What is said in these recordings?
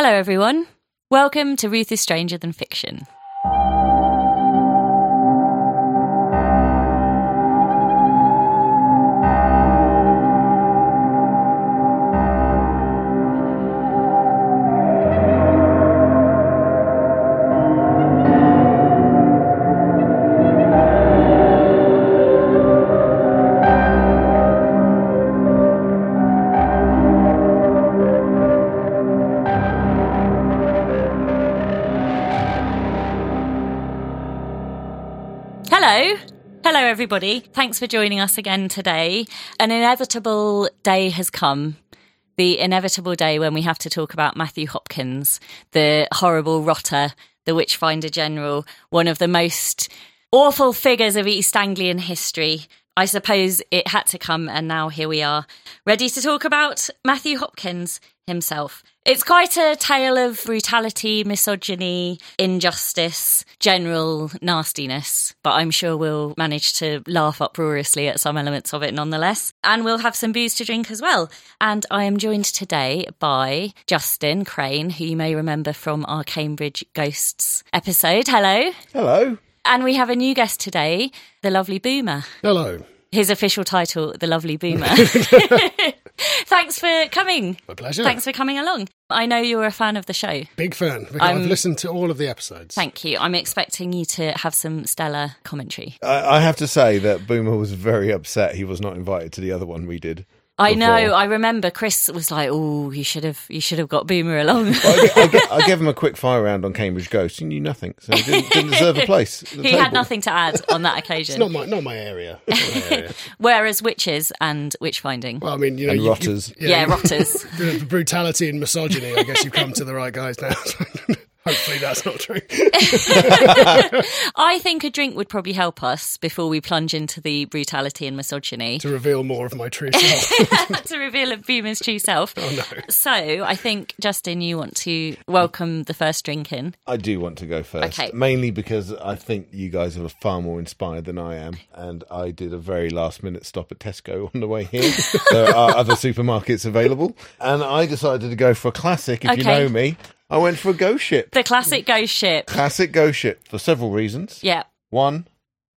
Hello everyone, welcome to Ruth is Stranger Than Fiction. Everybody, thanks for joining us again today. An inevitable day has come. The inevitable day when we have to talk about Matthew Hopkins, the horrible rotter, the Witchfinder General, one of the most awful figures of East Anglian history. I suppose it had to come, and now here we are, ready to talk about Matthew Hopkins himself. It's quite a tale of brutality, misogyny, injustice, general nastiness, but I'm sure we'll manage to laugh uproariously at some elements of it nonetheless. And we'll have some booze to drink as well. And I am joined today by Justin Crane, who you may remember from our Cambridge Ghosts episode. Hello. Hello. And we have a new guest today, the lovely Boomer. Hello. His official title, the lovely Boomer. Thanks for coming. My pleasure. Thanks for coming along. I know you're a fan of the show. Big fan. I've listened to all of the episodes. Thank you. I'm expecting you to have some stellar commentary. I have to say that Boomer was very upset he was not invited to the other one we did. I know. I remember Chris was like, "Oh, you should have got Boomer along." I gave him a quick fire round on Cambridge Ghosts. He knew nothing, so he didn't deserve a place. He had nothing to add on that occasion. It's not my area. Whereas witches and witchfinding, well, I mean, you know, and rotters, rotters, the brutality and misogyny. I guess you've come to the right guys now. Hopefully that's not true. I think a drink would probably help us before we plunge into the brutality and misogyny. To reveal more of my true self. To reveal a Boomer's true self. Oh, no. So I think, Justin, you want to welcome the first drink in. I do want to go first. Okay. Mainly because I think you guys are far more inspired than I am. And I did a very last-minute stop at Tesco on the way here. There are other supermarkets available. And I decided to go for a classic, if you know me. I went for a ghost ship. The classic ghost ship. Classic ghost ship for several reasons. Yeah. One,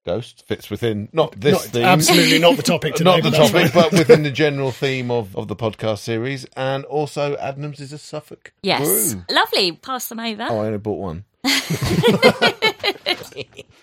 ghost fits within, not this theme. Absolutely not the topic today. Not the topic, but within the general theme of the podcast series. And also, Adnams is a Suffolk. Yes. Brew. Lovely. Pass them over. Oh, I only bought one.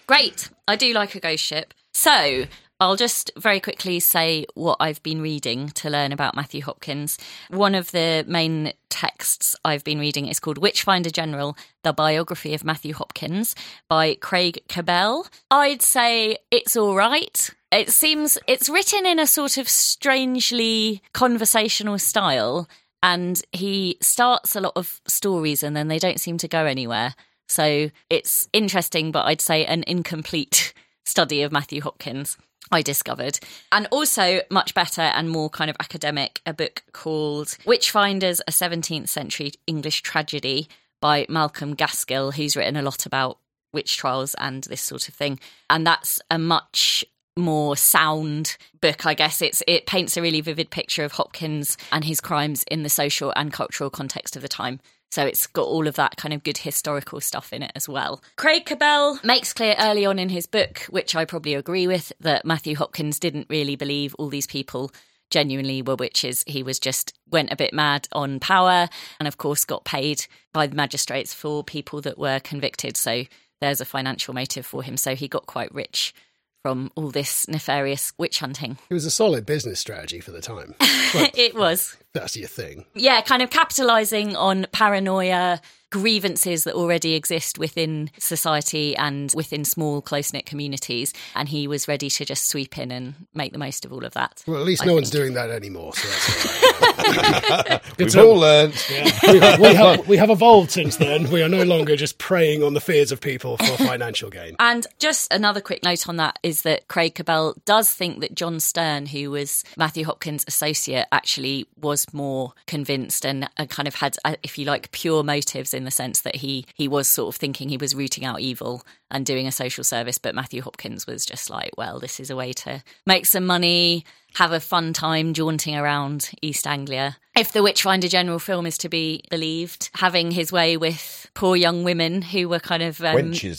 Great. I do like a ghost ship. So I'll just very quickly say what I've been reading to learn about Matthew Hopkins. One of the main texts I've been reading is called Witchfinder General, The Biography of Matthew Hopkins by Craig Cabell. I'd say it's all right. It seems it's written in a sort of strangely conversational style, and he starts a lot of stories and then they don't seem to go anywhere. So it's interesting, but I'd say an incomplete study of Matthew Hopkins. I discovered. And also, much better and more kind of academic, a book called Witchfinders, a 17th Century English Tragedy by Malcolm Gaskill, who's written a lot about witch trials and this sort of thing. And that's a much more sound book, I guess. It paints a really vivid picture of Hopkins and his crimes in the social and cultural context of the time. So it's got all of that kind of good historical stuff in it as well. Craig Cabell makes clear early on in his book, which I probably agree with, that Matthew Hopkins didn't really believe all these people genuinely were witches. He was just went a bit mad on power and, of course, got paid by the magistrates for people that were convicted. So there's a financial motive for him. So he got quite rich from all this nefarious witch hunting. It was a solid business strategy for the time. Well, it was. That's your thing. Yeah, kind of capitalising on paranoia, grievances that already exist within society and within small, close-knit communities. And he was ready to just sweep in and make the most of all of that. Well, at least no one's doing that anymore. So that's all right. We've all learned. Yeah. We have evolved since then. We are no longer just preying on the fears of people for financial gain. And just another quick note on that is that Craig Cabell does think that John Stearne, who was Matthew Hopkins' associate, actually was more convinced and kind of had, if you like, pure motives in the sense that he was sort of thinking he was rooting out evil and doing a social service, but Matthew Hopkins was just like, well, this is a way to make some money, have a fun time jaunting around East Anglia. if the Witchfinder General film is to be believed, having his way with poor young women who were kind of... wenches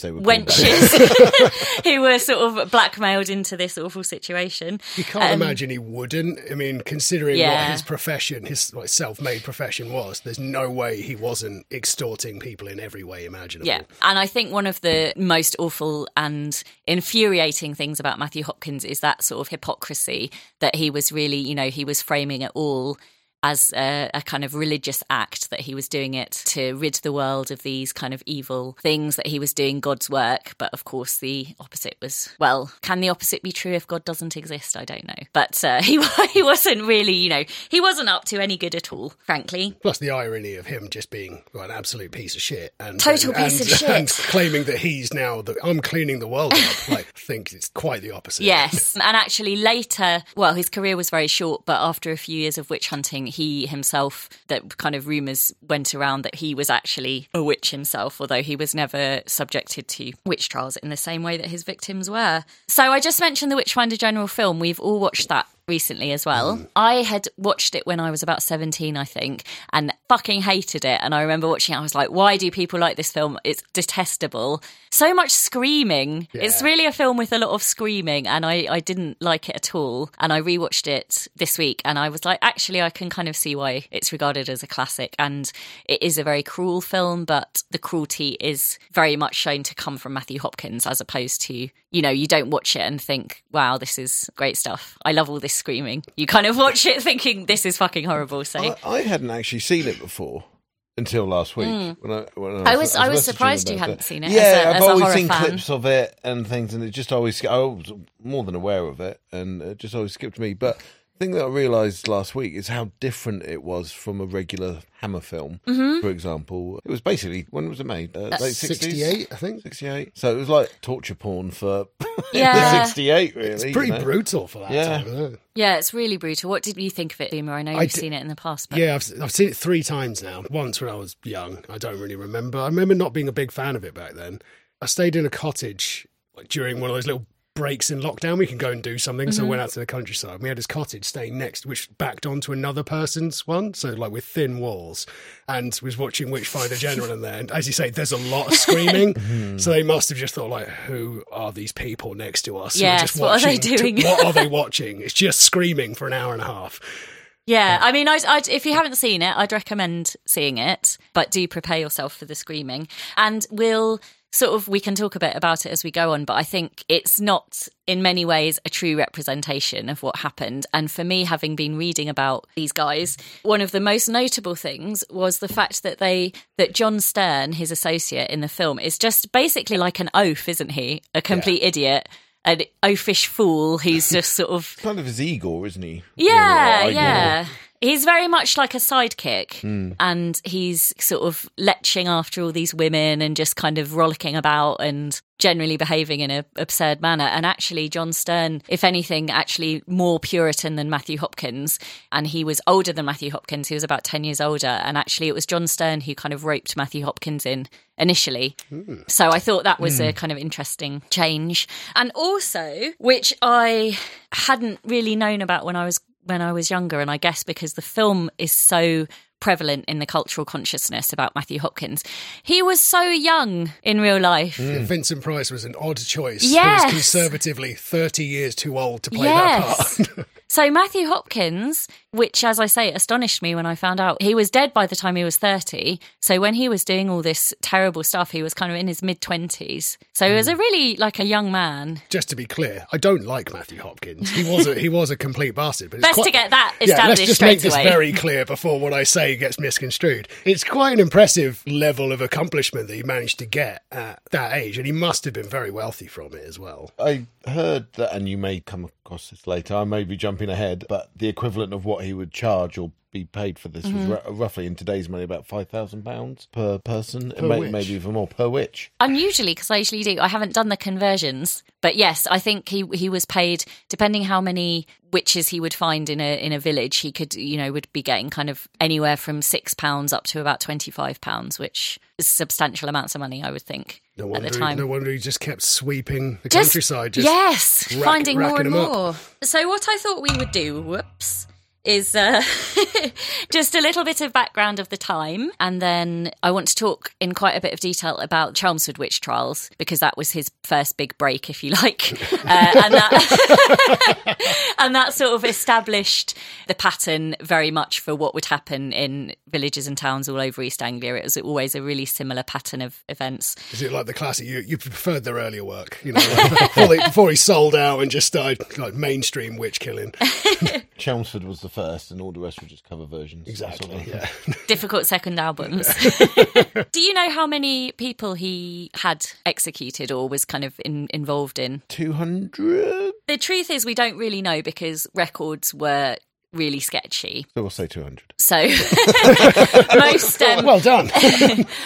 who were sort of blackmailed into this awful situation. You can't imagine he wouldn't. I mean, considering what his profession, his self-made profession was, there's no way he wasn't extorting people in every way imaginable. Yeah, and I think one of the most awful and infuriating things about Matthew Hopkins is that sort of hypocrisy that he was really, you know, he was framing it all as a kind of religious act, that he was doing it to rid the world of these kind of evil things, that he was doing God's work. But of course the opposite was, well, can the opposite be true if God doesn't exist? I don't know. But he wasn't really, you know, he wasn't up to any good at all, frankly. Plus the irony of him just being an absolute piece of shit. Total piece of shit. And claiming that he's now, I'm cleaning the world up. Like, I think it's quite the opposite. Yes, and actually later, well, his career was very short, but after a few years of witch hunting, he himself, that kind of rumours went around that he was actually a witch himself, although he was never subjected to witch trials in the same way that his victims were. So I just mentioned the Witchfinder General film. We've all watched that recently as well. I had watched it when I was about 17, I think, and fucking hated it. And I remember watching it, I was like, why do people like this film? It's detestable. So much screaming. Yeah. It's really a film with a lot of screaming, and I didn't like it at all. And I rewatched it this week, and I was like, actually, I can kind of see why it's regarded as a classic. And it is a very cruel film, but the cruelty is very much shown to come from Matthew Hopkins, as opposed to, you know, you don't watch it and think, wow, this is great stuff, I love all this screaming. You kind of watch it thinking, this is fucking horrible. So I hadn't actually seen it before until last week. When I was surprised you hadn't seen it. Yeah, I've always seen clips of it and things, and it just always, I was more than aware of it, and it just always skipped me. But the thing that I realised last week is how different it was from a regular Hammer film, for example. It was basically, when was it made? Late 60s? 68, I think. 68. So it was like torture porn for 68, really. It's pretty brutal for that time, isn't it? Yeah, it's really brutal. What did you think of it, Boomer? I know you've seen it in the past. But... Yeah, I've seen it 3 times now. Once when I was young. I don't really remember. I remember not being a big fan of it back then. I stayed in a cottage during one of those little breaks in lockdown, we can go and do something. So I went out to the countryside, and we had his cottage staying next, which backed onto another person's one, so like with thin walls, and was watching Witchfinder General in there, and as you say, there's a lot of screaming. So they must have just thought, like, who are these people next to us? Yes, just what are they doing? What are they watching? It's just screaming for an hour and a half. Yeah, I mean, I'd, if you haven't seen it, I'd recommend seeing it, but do prepare yourself for the screaming. And we'll... sort of, we can talk a bit about it as we go on, but I think it's not in many ways a true representation of what happened. And for me, having been reading about these guys, one of the most notable things was the fact that that John Stearne, his associate in the film, is just basically like an oaf, isn't he? A complete idiot. An oafish fool who's just sort of... kind of his Igor, isn't he? Yeah, yeah. He's very much like a sidekick, and he's sort of leching after all these women and just kind of rollicking about and generally behaving in an absurd manner. And actually, John Stearne, if anything, actually more Puritan than Matthew Hopkins. And he was older than Matthew Hopkins. He was about 10 years older. And actually, it was John Stearne who kind of roped Matthew Hopkins in initially. Ooh. So I thought that was a kind of interesting change. And also, which I hadn't really known about when I was younger, and I guess because the film is so prevalent in the cultural consciousness about Matthew Hopkins, he was so young in real life. Vincent Price was an odd choice. Yes. He was conservatively 30 years too old to play that part. So Matthew Hopkins, which, as I say, astonished me when I found out, he was dead by the time he was 30. So when he was doing all this terrible stuff, he was kind of in his mid-20s. So he was a really, like, a young man. Just to be clear, I don't like Matthew Hopkins. He was a complete bastard. But best to get that established straight away. Let's just make this very clear before what I say gets misconstrued. It's quite an impressive level of accomplishment that he managed to get at that age, and he must have been very wealthy from it as well. I heard that, and you may come across this later, I may be jumping ahead, but the equivalent of what he would charge or be paid for this was roughly in today's money about £5,000 per person, maybe even more, per witch. Unusually, because I usually do. I haven't done the conversions, but yes, I think he was paid, depending how many witches he would find in a village, he could, you know, would be getting kind of anywhere from £6 up to about £25, which is substantial amounts of money, I would think. No wonder he just kept sweeping the countryside. Finding more and more. So what I thought we would do, is just a little bit of background of the time. And then I want to talk in quite a bit of detail about Chelmsford witch trials, because that was his first big break, if you like. And that sort of established the pattern very much for what would happen in villages and towns all over East Anglia. It was always a really similar pattern of events. Is it like the classic, you preferred their earlier work, you know, like before he sold out and just started like mainstream witch killing? Chelmsford was the first, and all the rest were just cover versions. Exactly. Sort of. Yeah. Difficult second albums. Yeah. Do you know how many people he had executed or was kind of involved in? 200? The truth is we don't really know because records were really sketchy. So we'll say 200. So most... well done.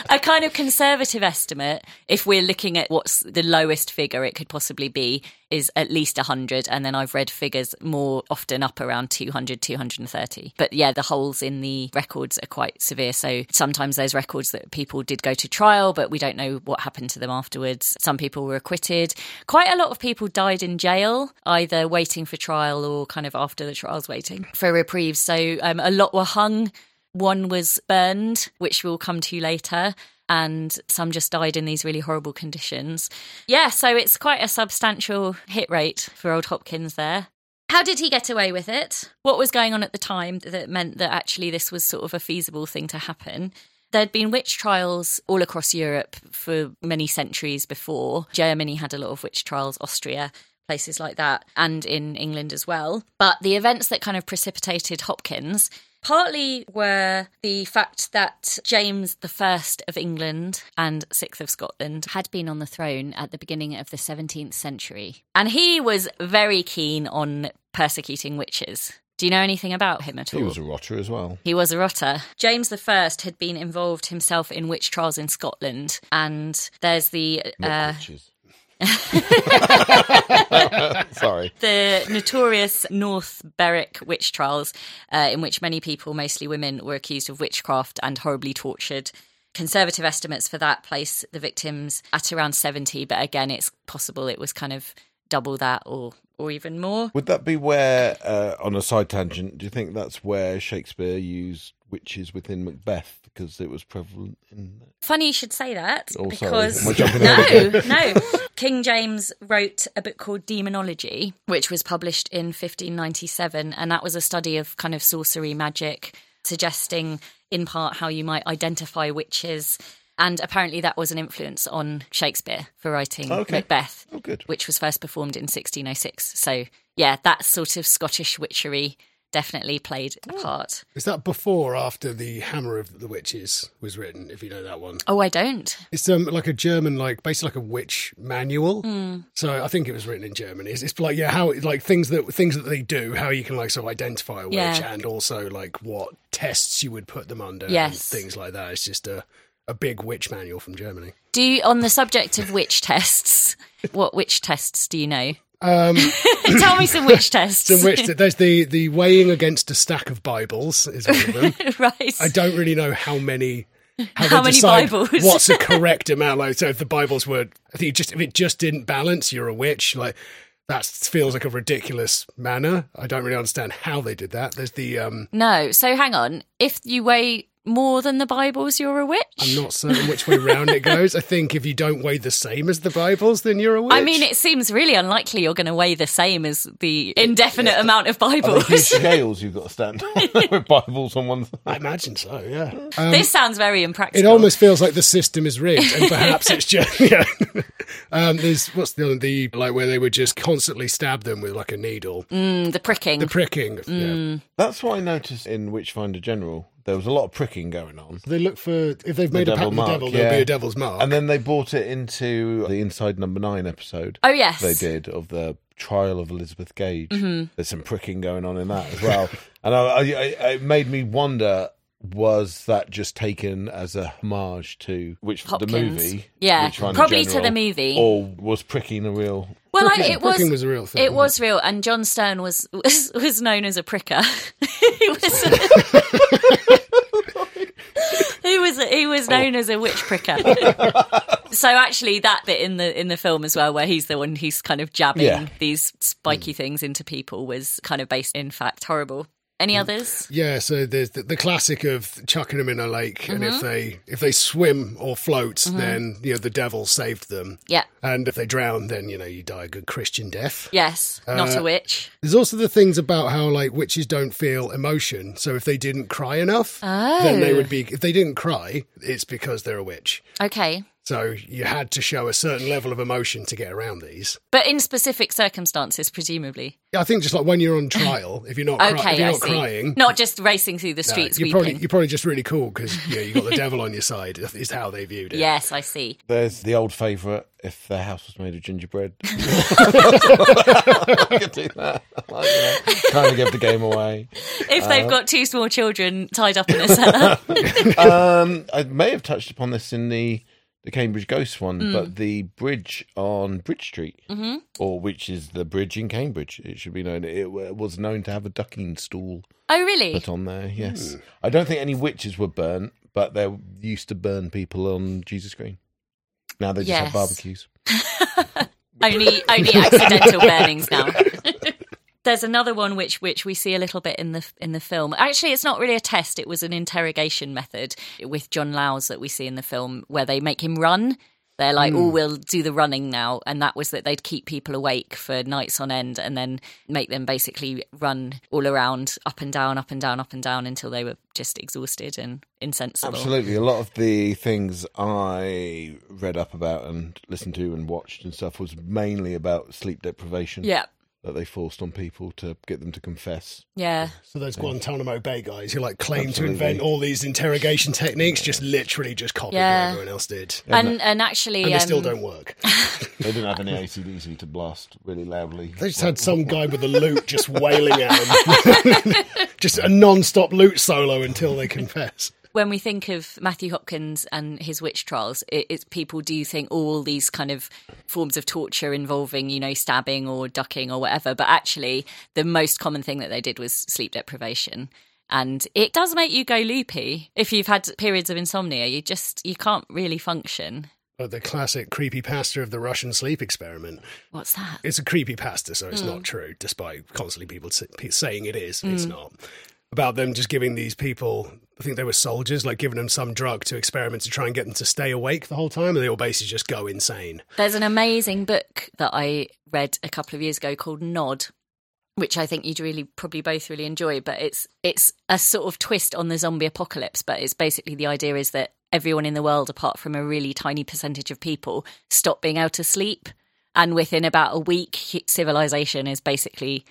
A kind of conservative estimate, if we're looking at what's the lowest figure it could possibly be, is at least 100, and then I've read figures more often up around 200, 230. But yeah, the holes in the records are quite severe. So sometimes there's records that people did go to trial, but we don't know what happened to them afterwards. Some people were acquitted. Quite a lot of people died in jail, either waiting for trial or kind of after the trials waiting for reprieve. So a lot were hung. One was burned, which we'll come to later. And some just died in these really horrible conditions. Yeah, so it's quite a substantial hit rate for old Hopkins there. How did he get away with it? What was going on at the time that meant that actually this was sort of a feasible thing to happen? There'd been witch trials all across Europe for many centuries before. Germany had a lot of witch trials, Austria, places like that, and in England as well. But the events that kind of precipitated Hopkins partly were the fact that James I of England and VI of Scotland had been on the throne at the beginning of the 17th century. And he was very keen on persecuting witches. Do you know anything about him at all? He was a rotter as well. He was a rotter. James I had been involved himself in witch trials in Scotland. And there's the... witches. Sorry. The notorious North Berwick witch trials, in which many people, mostly women, were accused of witchcraft and horribly tortured. Conservative estimates for that place the victims at around 70, but again, it's possible it was kind of double that or even more. Would that be where, on a side tangent, do you think that's where Shakespeare used witches within Macbeth, because it was prevalent in that? Funny you should say that, because... No. King James wrote a book called Demonology, which was published in 1597, and that was a study of kind of sorcery magic, suggesting in part how you might identify witches. And apparently that was an influence on Shakespeare for writing Macbeth, which was first performed in 1606. So yeah, that sort of Scottish witchery definitely played a part. Is that before or after the Hammer of the Witches was written, if you know that one? Oh, I don't. It's like a German, like basically like a witch manual. Mm. So I think it was written in Germany. It's like, yeah, how like things that they do, how you can like sort of identify a witch, and also like what tests you would put them under, and things like that. It's just a big witch manual from Germany. On the subject of witch tests, what witch tests do you know? Tell me some witch tests. There's the weighing against a stack of Bibles is one of them. Right. I don't really know how many Bibles. What's the correct amount? Like, so if the Bibles were, I think if it just didn't balance, you're a witch. Like that feels like a ridiculous manner. I don't really understand how they did that. There's the no. So hang on. If you weigh more than the Bibles, you're a witch? I'm not certain which way round it goes. I think if you don't weigh the same as the Bibles, then you're a witch. I mean, it seems really unlikely you're going to weigh the same as the indefinite amount of Bibles. These scales you've got to stand with Bibles on one side. I imagine so, yeah. This sounds very impractical. It almost feels like the system is rigged, and perhaps it's just... Yeah. There's, what's the other, like where they would just constantly stab them with like a needle. The pricking. Yeah. That's what I noticed in Witchfinder General. There was a lot of pricking going on. They look for... If they've made a pattern of the devil, there'll be a devil's mark. And then they brought it into the Inside Number Nine episode. Oh, yes. They did, of the trial of Elizabeth Gage. Mm-hmm. There's some pricking going on in that as well. And it made me wonder, was that just taken as a homage to the movie? Yeah, probably General, to the movie. Or was pricking a real... Well, pricking was a real thing. It was real, and John Stearne was known as a pricker. He was known as a witch pricker. So actually, that bit in the film as well, where he's the one who's kind of jabbing these spiky things into people, was kind of based in fact. Horrible. Any others? Yeah, so there's the classic of chucking them in a lake, mm-hmm. and if they swim or float, mm-hmm. then the devil saved them. Yeah, and if they drown, then you die a good Christian death. Yes, not a witch. There's also the things about how witches don't feel emotion, so if they didn't cry enough, then they would be. If they didn't cry, it's because they're a witch. Okay. So you had to show a certain level of emotion to get around these. But in specific circumstances, presumably. Yeah, I think just when you're on trial, if you're not, crying. Not just racing through the streets weeping. You're probably just really cool because you've got the devil on your side is how they viewed it. Yes, I see. There's the old favourite, if their house was made of gingerbread. I could do that. Kind of give the game away. If they've got two small children tied up in a cellar. I may have touched upon this in the Cambridge Ghost one, but the bridge on Bridge Street, mm-hmm. or which is the bridge in Cambridge, it should be known. It was known to have a ducking stool. Oh, really? Put on there, yes. Mm. I don't think any witches were burnt, but they used to burn people on Jesus Green. Now they just have barbecues. only accidental burnings now. There's another one which we see a little bit in the film. Actually, it's not really a test. It was an interrogation method with John Lowes that we see in the film where they make him run. They're like, we'll do the running now. And that was that they'd keep people awake for nights on end and then make them basically run all around, up and down, up and down, up and down until they were just exhausted and insensible. Absolutely. A lot of the things I read up about and listened to and watched and stuff was mainly about sleep deprivation. Yeah. That they forced on people to get them to confess. Yeah. So those Guantanamo Bay guys who claim Absolutely. To invent all these interrogation techniques just literally just copied what everyone else did. And actually... And they still don't work. They didn't have any AC/DC to blast really loudly. They just had some guy with a lute just wailing at them. Just a non-stop lute solo until they confess. When we think of Matthew Hopkins and his witch trials, people do think all these kind of forms of torture involving, stabbing or ducking or whatever. But actually, the most common thing that they did was sleep deprivation. And it does make you go loopy. If you've had periods of insomnia, you can't really function. The classic creepypasta of the Russian sleep experiment. What's that? It's a creepypasta, so it's not true, despite constantly people saying it is. It's not. About them just giving these people, I think they were soldiers, giving them some drug to experiment to try and get them to stay awake the whole time, and they all basically just go insane. There's an amazing book that I read a couple of years ago called Nod, which I think you'd probably both really enjoy, but it's a sort of twist on the zombie apocalypse, but it's basically the idea is that everyone in the world, apart from a really tiny percentage of people, stop being able to sleep, and within about a week, civilization is basically...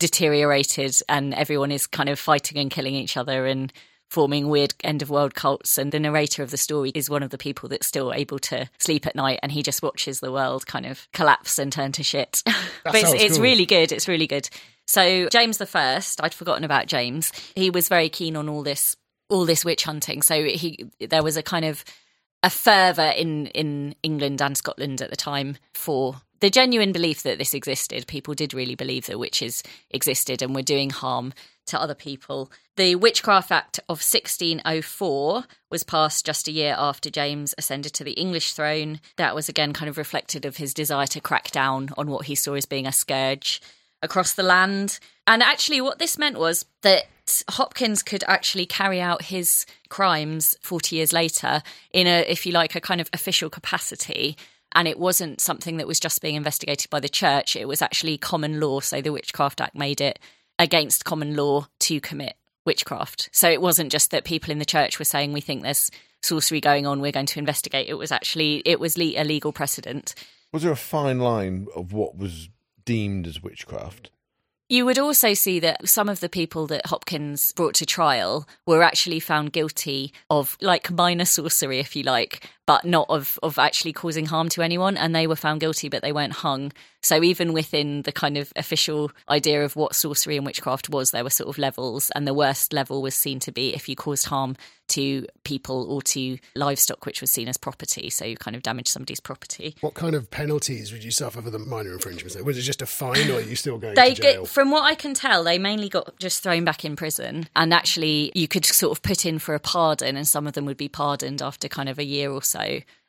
deteriorated and everyone is kind of fighting and killing each other and forming weird end of world cults, and the narrator of the story is one of the people that's still able to sleep at night and he just watches the world kind of collapse and turn to shit. But it's cool. Really good. It's really good. So James I, I'd forgotten about James. He was very keen on all this witch hunting. So there was a kind of a fervour in England and Scotland at the time for the genuine belief that this existed. People did really believe that witches existed and were doing harm to other people. The Witchcraft Act of 1604 was passed just a year after James ascended to the English throne. That was again kind of reflected of his desire to crack down on what he saw as being a scourge across the land. And actually what this meant was that Hopkins could actually carry out his crimes 40 years later in a kind of official capacity. And it wasn't something that was just being investigated by the church. It was actually common law. So the Witchcraft Act made it against common law to commit witchcraft. So it wasn't just that people in the church were saying, we think there's sorcery going on, we're going to investigate. It was a legal precedent. Was there a fine line of what was deemed as witchcraft? You would also see that some of the people that Hopkins brought to trial were actually found guilty of minor sorcery, if you like, but not of actually causing harm to anyone. And they were found guilty, but they weren't hung. So even within the kind of official idea of what sorcery and witchcraft was, there were sort of levels. And the worst level was seen to be if you caused harm to people or to livestock, which was seen as property. So you kind of damaged somebody's property. What kind of penalties would you suffer for the minor infringements? Was it just a fine or are you still going to jail? From what I can tell, they mainly got just thrown back in prison. And actually, you could sort of put in for a pardon, and some of them would be pardoned after kind of a year or so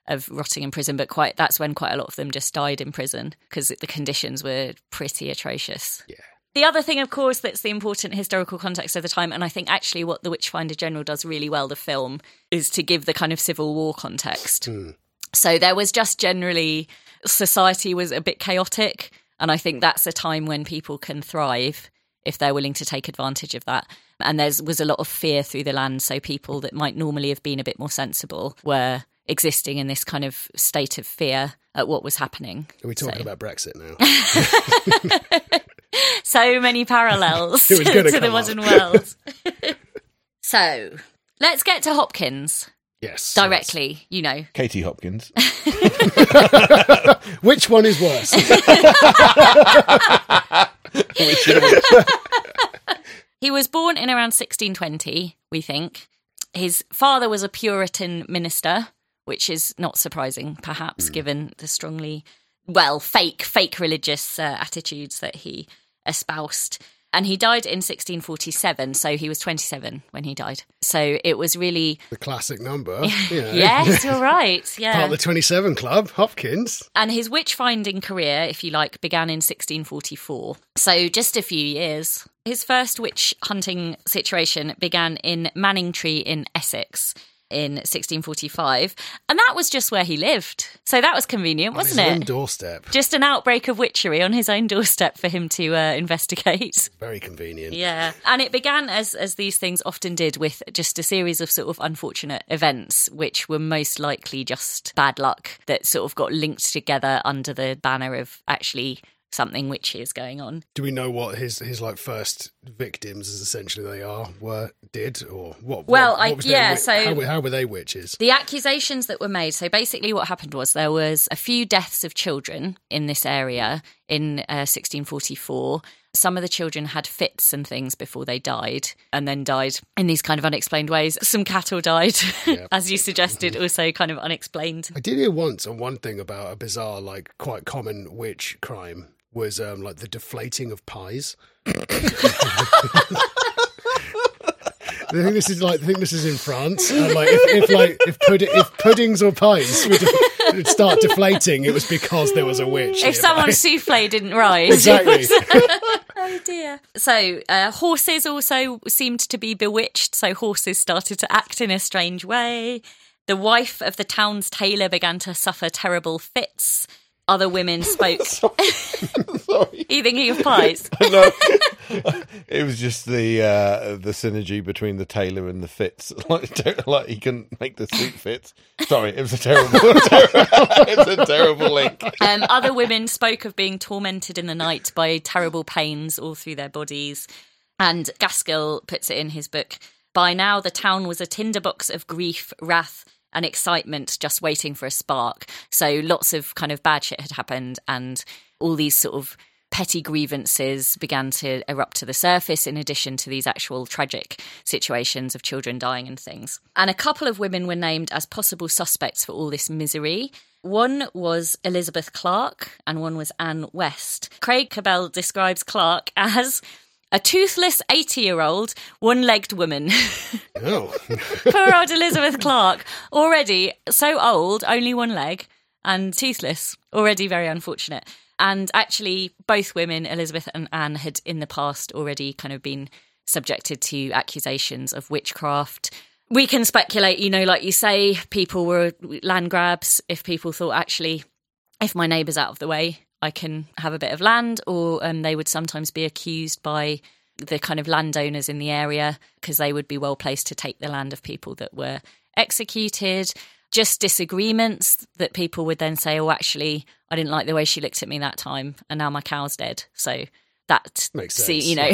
of rotting in prison. But that's when quite a lot of them just died in prison because the conditions were pretty atrocious. Yeah. The other thing, of course, that's the important historical context of the time, and I think actually what the Witchfinder General does really well, the film, is to give the kind of Civil War context. Mm. So there was just generally, society was a bit chaotic, and I think that's a time when people can thrive if they're willing to take advantage of that. And there was a lot of fear through the land, so people that might normally have been a bit more sensible were existing in this kind of state of fear at what was happening. Are we talking about Brexit now? So many parallels to the modern world. So let's get to Hopkins. Yes. Directly, yes. You know. Katie Hopkins. Which one is worse? He was born in around 1620, we think. His father was a Puritan minister, which is not surprising, perhaps, given the strongly, fake religious attitudes that he espoused. And he died in 1647, so he was 27 when he died. So it was really... The classic number. You know. Yes, you're right. Yeah. Part of the 27 Club, Hopkins. And his witch-finding career, if you like, began in 1644. So just a few years. His first witch-hunting situation began in Manningtree in Essex in 1645, and that was just where he lived. So that was convenient, wasn't it? On his own doorstep. Just an outbreak of witchery on his own doorstep for him to investigate. Very convenient. Yeah. And it began, as these things often did, with just a series of sort of unfortunate events, which were most likely just bad luck that sort of got linked together under the banner of actually something witchy is going on. Do we know what his like first victims, as essentially they are, did or what? Well, how were they witches? The accusations that were made. So basically, what happened was there was a few deaths of children in this area in 1644. Some of the children had fits and things before they died, and then died in these kind of unexplained ways. Some cattle died, as you suggested, also kind of unexplained. I did hear once on one thing about a bizarre, like quite common witch crime was like the deflating of pies. I think this is in France. Like if puddings or pies would start deflating, it was because there was a witch. If someone's souffle didn't rise, exactly. Oh dear. So horses also seemed to be bewitched. So horses started to act in a strange way. The wife of the town's tailor began to suffer terrible fits. Other women spoke. Sorry. Are you thinking of pies? No, it was just the synergy between the tailor and the fits. Like he couldn't make the suit fits. Sorry, it was a terrible link. Other women spoke of being tormented in the night by terrible pains all through their bodies. And Gaskill puts it in his book. By now, the town was a tinderbox of grief, wrath, and excitement, just waiting for a spark. So lots of kind of bad shit had happened, and all these sort of petty grievances began to erupt to the surface, in addition to these actual tragic situations of children dying and things. And a couple of women were named as possible suspects for all this misery. One was Elizabeth Clark, and one was Anne West. Craig Cabell describes Clark as a toothless 80-year-old, one-legged woman. Oh. Poor old Elizabeth Clark, already so old, only one leg, and toothless, already very unfortunate. And actually, both women, Elizabeth and Anne, had in the past already kind of been subjected to accusations of witchcraft. We can speculate, you know, like you say, people were land grabs. If people thought, actually, if my neighbour's out of the way, I can have a bit of land, or they would sometimes be accused by the kind of landowners in the area because they would be well placed to take the land of people that were executed. Just disagreements that people would then say, oh, actually, I didn't like the way she looked at me that time, and now my cow's dead. So that makes sense. You know,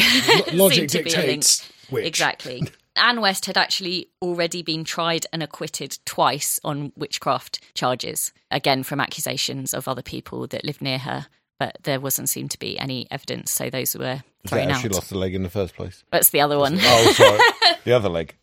logic dictates which. Exactly. Anne West had actually already been tried and acquitted twice on witchcraft charges, again from accusations of other people that lived near her, but there wasn't seemed to be any evidence, so those were thrown out. She lost a leg in the first place. That's the other one. Oh, sorry. The other leg.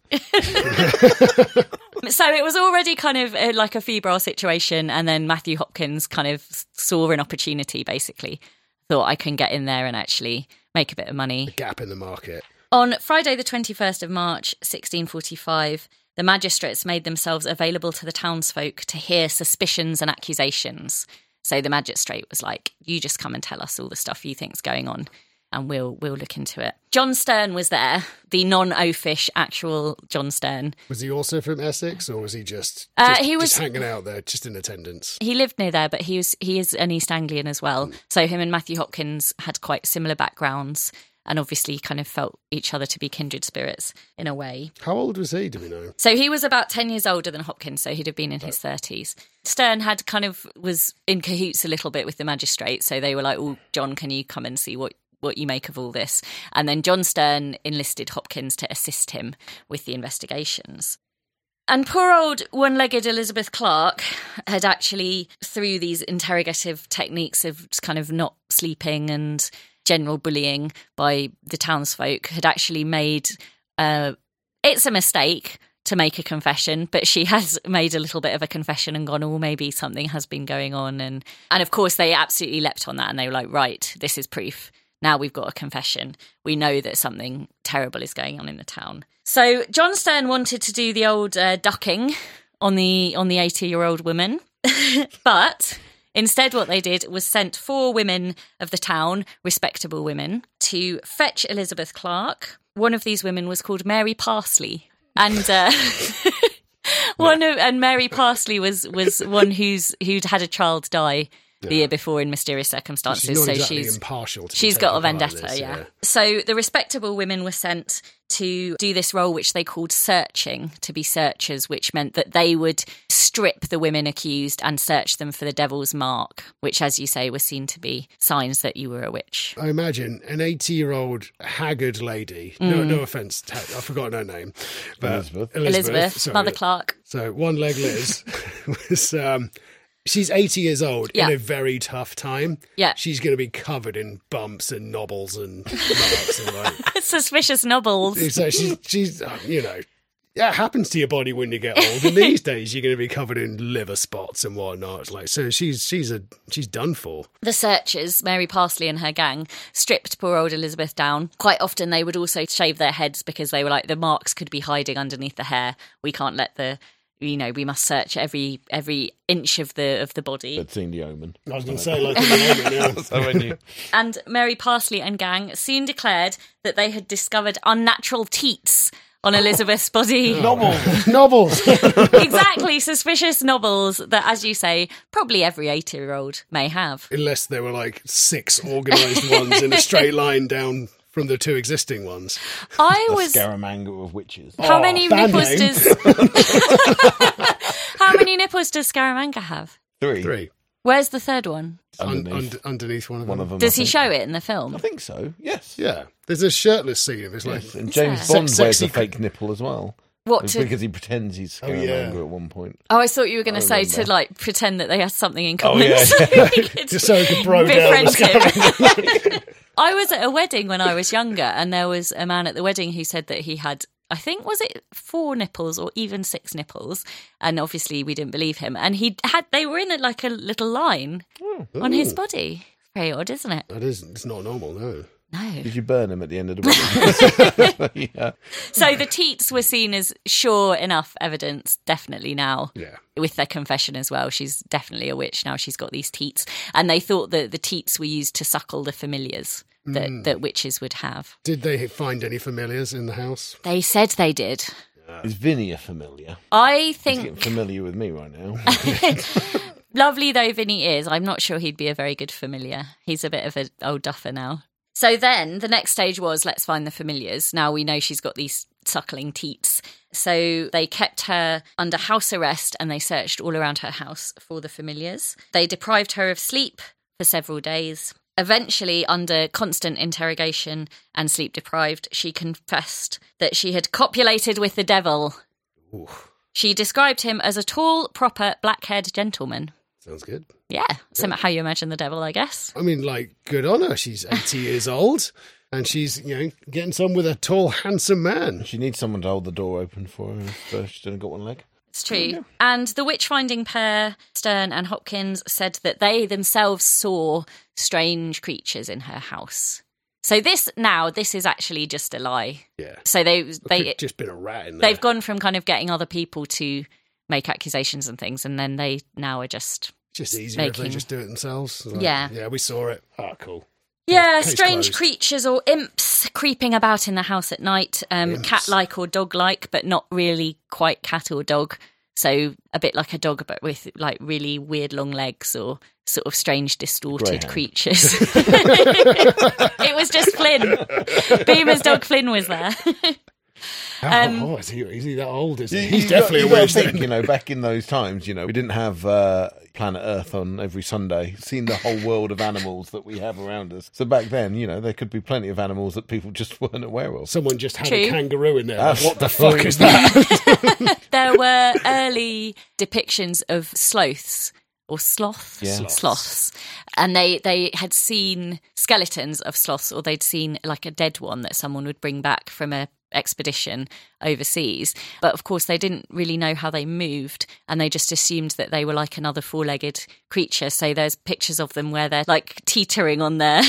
So it was already kind of like a febrile situation, and then Matthew Hopkins kind of saw an opportunity, basically. Thought, I can get in there and actually make a bit of money. A gap in the market. On Friday the 21st of March, 1645, the magistrates made themselves available to the townsfolk to hear suspicions and accusations. So the magistrate was like, you just come and tell us all the stuff you think's going on. and we'll look into it. John Stearne was there, the non-oafish actual John Stearne. Was he also from Essex, or was he just hanging out there, just in attendance? He lived near there, but he is an East Anglian as well. So him and Matthew Hopkins had quite similar backgrounds, and obviously kind of felt each other to be kindred spirits in a way. How old was he, do we know? So he was about 10 years older than Hopkins, so he'd have been in his 30s. Stearne had was in cahoots a little bit with the magistrates, so they were like, oh, John, can you come and see what you make of all this? And then John Stearne enlisted Hopkins to assist him with the investigations. And poor old one-legged Elizabeth Clark had actually, through these interrogative techniques of kind of not sleeping and general bullying by the townsfolk, had actually made it's a mistake to make a confession, but she has made a little bit of a confession and gone, oh, maybe something has been going on. And of course they absolutely leapt on that, and they were like, right, this is proof. Now we've got a confession. We know that something terrible is going on in the town. So John Stearne wanted to do the old ducking on the 80-year-old woman, but instead, what they did was sent 4 women of the town, respectable women, to fetch Elizabeth Clark. One of these women was called Mary Parsley, and Mary Parsley was one who'd had a child die the year before in mysterious circumstances. She's not exactly impartial. She's got a vendetta. Yeah. So the respectable women were sent to do this role, which they called searching, to be searchers, which meant that they would strip the women accused and search them for the devil's mark, which, as you say, were seen to be signs that you were a witch. I imagine an 80-year-old haggard lady, no offence, I've forgotten her name, but Elizabeth, Mother Clark. So one leg Liz was... She's 80 years old in a very tough time. Yeah. She's going to be covered in bumps and knobbles and marks and like... Suspicious knobbles. So she's it happens to your body when you get old. And these days you're going to be covered in liver spots and whatnot. Like, so she's done for. The searchers, Mary Parsley and her gang, stripped poor old Elizabeth down. Quite often they would also shave their heads, because they were like, the marks could be hiding underneath the hair. We can't let the... we must search every inch of the body. I'd seen The Omen. I was going to say, like The Omen, yeah. And Mary Parsley and gang soon declared that they had discovered unnatural teats on Elizabeth's body. Knobbles! Exactly, suspicious knobbles that, as you say, probably every 80-year-old may have. Unless there were like 6 organised ones in a straight line down... from the 2 existing ones. The Scaramanga of Witches. How many nipples does Scaramanga have? 3. Where's the third one? Underneath one of them. Does he show it in the film? I think so, yes. Yeah. There's a shirtless scene of it. Yes. And James Bond wears a fake nipple as well. Because he pretends he's Scaramanga at one point. Oh, I thought you were going to say to like pretend that they had something in common. Oh, yeah. Just so he could bro down Scaramanga. I was at a wedding when I was younger, and there was a man at the wedding who said that he had, I think, was it 4 nipples or even 6 nipples? And obviously we didn't believe him. And they were in a little line on his body. Very odd, isn't it? That is, it's not normal, no. No. Did you burn him at the end of the wedding? Yeah. So the teats were seen as sure enough evidence, definitely now. Yeah. With their confession as well. She's definitely a witch now. She's got these teats. And they thought that the teats were used to suckle the familiars that witches would have. Did they find any familiars in the house? They said they did. Is Vinny a familiar? I think... He's getting familiar with me right now. Lovely though Vinny is, I'm not sure he'd be a very good familiar. He's a bit of an old duffer now. So then the next stage was, let's find the familiars. Now we know she's got these suckling teats. So they kept her under house arrest, and they searched all around her house for the familiars. They deprived her of sleep for several days. Eventually, under constant interrogation and sleep deprived, she confessed that she had copulated with the devil. Ooh. She described him as a tall, proper, black-haired gentleman. Sounds good. Yeah, similar how you imagine the devil, I guess. I mean, like, good on her. She's 80 years old, and she's, getting some with a tall, handsome man. She needs someone to hold the door open for her first. She's only got one leg. It's true. Yeah. And the witch-finding pair, Stearne and Hopkins, said that they themselves saw strange creatures in her house. So this is actually just a lie. Yeah. So they've just been a rat in there. They've gone from kind of getting other people to make accusations and things, and then they now are just easier if they just do it themselves. Like, yeah, we saw it. Oh, cool. Yeah, strange closed. Creatures or imps creeping about in the house at night, cat-like or dog-like, but not really quite cat or dog. So a bit like a dog, but with like really weird long legs or sort of strange distorted creatures. It was just Flynn. Boomer's dog Flynn was there. Is he that old? He's definitely a weird thing. You know, back in those times, you know, we didn't have Planet Earth on every Sunday, seen the whole world of animals that we have around us. So back then, you know, there could be plenty of animals that people just weren't aware of. Someone just had a kangaroo in there. What the fuck is that? There were early depictions of sloths. Or sloths, sloths, and they had seen skeletons of sloths, or they'd seen like a dead one that someone would bring back from a expedition overseas. But of course, they didn't really know how they moved, and they just assumed that they were like another four-legged creature. So there's pictures of them where they're like teetering on their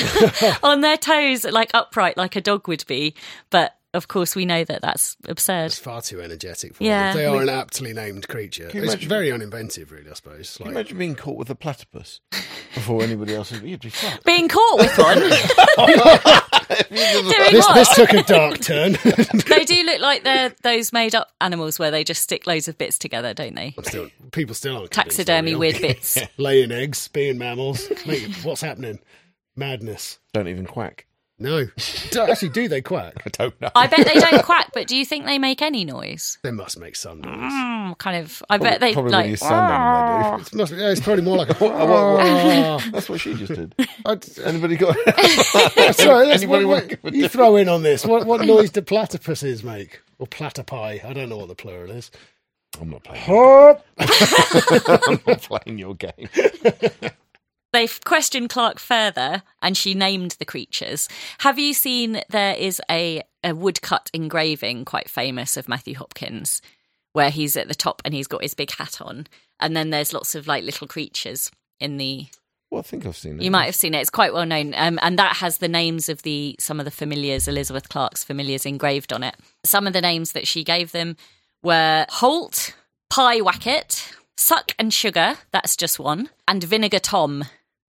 on their toes, like upright, like a dog would be, but. Of course, we know that that's absurd. It's far too energetic for them. They are an aptly named creature. It's very uninventive, really, I suppose. Can you imagine being caught with a platypus before anybody else? You'd be fucked. Being caught with one? This took a dark turn. They do look like they're those made-up animals where they just stick loads of bits together, don't they? People still aren't. Taxidermy weird bits. Laying eggs, being mammals. Mate, what's happening? Madness. Don't even quack. No. Actually, do they quack? I don't know. I bet they don't quack, but do you think they make any noise? They must make some noise. I bet they... Probably like, when you sun them, they do. It's probably more like a... That's what she just did. Anybody got... Sorry, you throw in on this. What noise do platypuses make? Or platypi? I don't know what the plural is. I'm not playing I'm not playing your game. They've questioned Clark further, and she named the creatures. Have you seen there is a woodcut engraving quite famous of Matthew Hopkins, where he's at the top and he's got his big hat on, and then there's lots of like little creatures in the... Well, I think I've seen it. You might have seen it. It's quite well known. And that has the names of some of the familiars, Elizabeth Clark's familiars, engraved on it. Some of the names that she gave them were Holt, Pyewacket, Suck and Sugar, that's just one, and Vinegar Tom.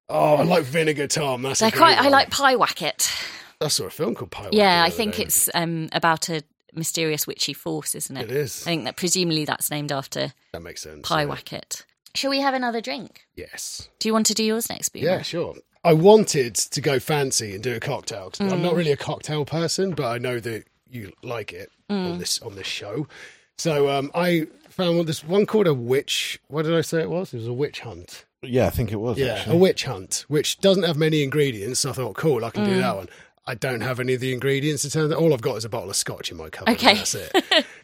Oh, I like Vinegar Tom. I like Pyewacket. I saw a film called Pyewacket. Yeah, I think it's about a mysterious witchy force, isn't it? It is. I think that presumably that's named after. That makes sense. Pyewacket. Yeah. Shall we have another drink? Yes. Do you want to do yours next, Boomer? Yeah, sure. I wanted to go fancy and do a cocktail. I'm not really a cocktail person, but I know that you like it on this show. So I found this one called a witch. What did I say it was? It was a witch hunt. Yeah, I think it was. Yeah, actually. A witch hunt, which doesn't have many ingredients. So I thought, cool, I can do that one. I don't have any of the ingredients. In terms of, all I've got is a bottle of scotch in my cupboard. Okay. That's it.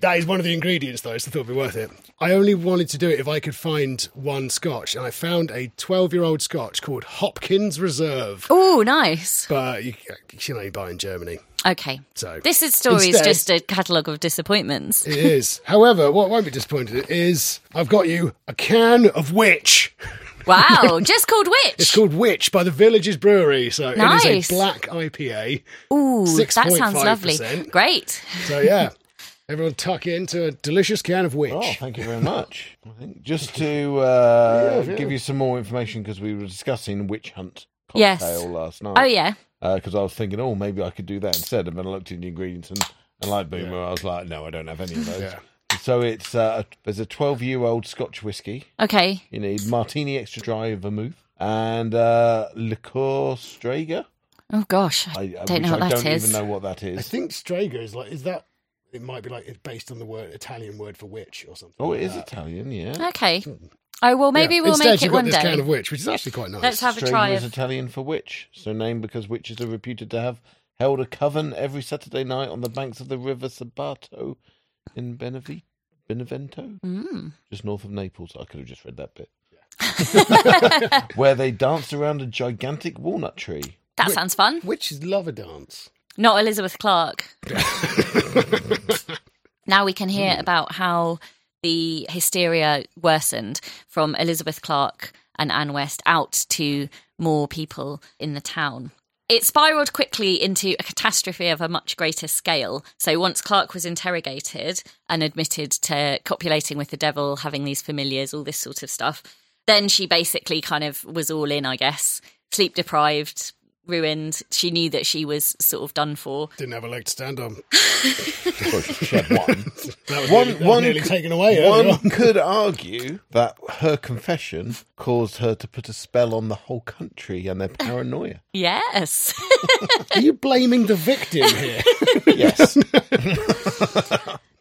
That is one of the ingredients, though, so I thought it would be worth it. I only wanted to do it if I could find one scotch, and I found a 12-year-old scotch called Hopkins Reserve. Oh, nice. But you can only buy in Germany. Okay. So this story is just a catalogue of disappointments. It is. However, what won't be disappointed is I've got you a can of witch. Wow, just called Witch. It's called Witch by the Village's Brewery. So nice. It is a black IPA. Ooh, 6.5%. That sounds lovely. Great. So yeah, everyone tuck into a delicious can of Witch. Oh, thank you very much. I think just to give you some more information, because we were discussing Witch Hunt cocktail last night. Oh, yeah. Because I was thinking, maybe I could do that instead. And then I looked at the ingredients and like Boomer, I was like, no, I don't have any of those. Yeah. So it's there's a 12-year-old Scotch whiskey. Okay. You need martini extra dry vermouth and liqueur Strega. Oh gosh, I don't even know what that is. I think Strega is like it might be like it's based on the Italian word for witch or something. Oh, it is Italian, yeah. Okay. Oh well, maybe we'll make it one day. Instead, you've got this kind of witch, which is actually quite nice. Let's have a try. Strega is Italian for witch, so named because witches are reputed to have held a coven every Saturday night on the banks of the river Sabato. In Benevento, just north of Naples. I could have just read that bit. Yeah. Where they danced around a gigantic walnut tree. That sounds fun. Witches love a dance. Not Elizabeth Clark. Now we can hear about how the hysteria worsened from Elizabeth Clark and Anne West out to more people in the town. It spiralled quickly into a catastrophe of a much greater scale. So once Clark was interrogated and admitted to copulating with the devil, having these familiars, all this sort of stuff, then she basically kind of was all in, I guess, sleep deprived, ruined. She knew that she was sort of done for. Didn't have a leg to stand on. Well, she had one. That was nearly taken away. One could argue that her confession caused her to put a spell on the whole country and their paranoia. Yes. Are you blaming the victim here? Yes.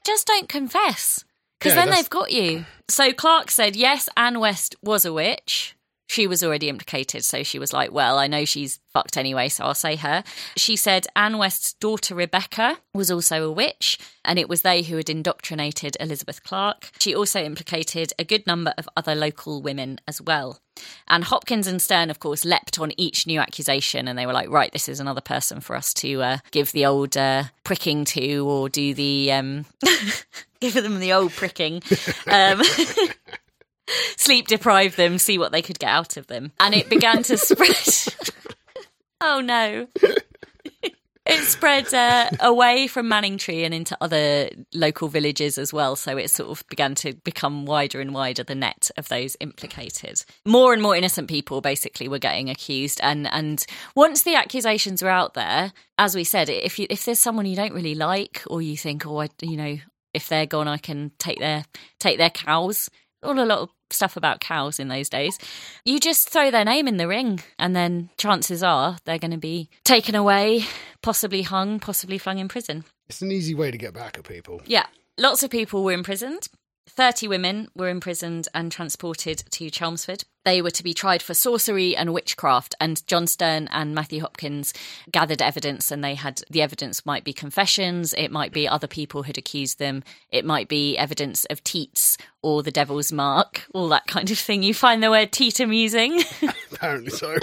Just don't confess, because then they've got you. So Clark said, yes, Anne West was a witch. She was already implicated, so she was like, well, I know she's fucked anyway, so I'll say her. She said Anne West's daughter Rebecca was also a witch, and it was they who had indoctrinated Elizabeth Clark. She also implicated a good number of other local women as well. And Hopkins and Stearne, of course, leapt on each new accusation, and they were like, right, this is another person for us to give the old pricking to, or do the... give them the old pricking. Sleep deprive them, see what they could get out of them. And it began to spread. Oh, no. It spread away from Manningtree and into other local villages as well. So it sort of began to become wider and wider, the net of those implicated. More and more innocent people basically were getting accused. And once the accusations were out there, as we said, if there's someone you don't really like, or you think, if they're gone, I can take their cows. All a lot of stuff about cows in those days. You just throw their name in the ring, and then chances are they're going to be taken away, possibly hung, possibly flung in prison. It's an easy way to get back at people. Yeah. Lots of people were imprisoned. 30 women were imprisoned and transported to Chelmsford. They were to be tried for sorcery and witchcraft, and John Stearne and Matthew Hopkins gathered evidence, and they had the evidence might be confessions, it might be other people had accused them, it might be evidence of teats or the devil's mark, all that kind of thing. You find the word teat amusing. Apparently so.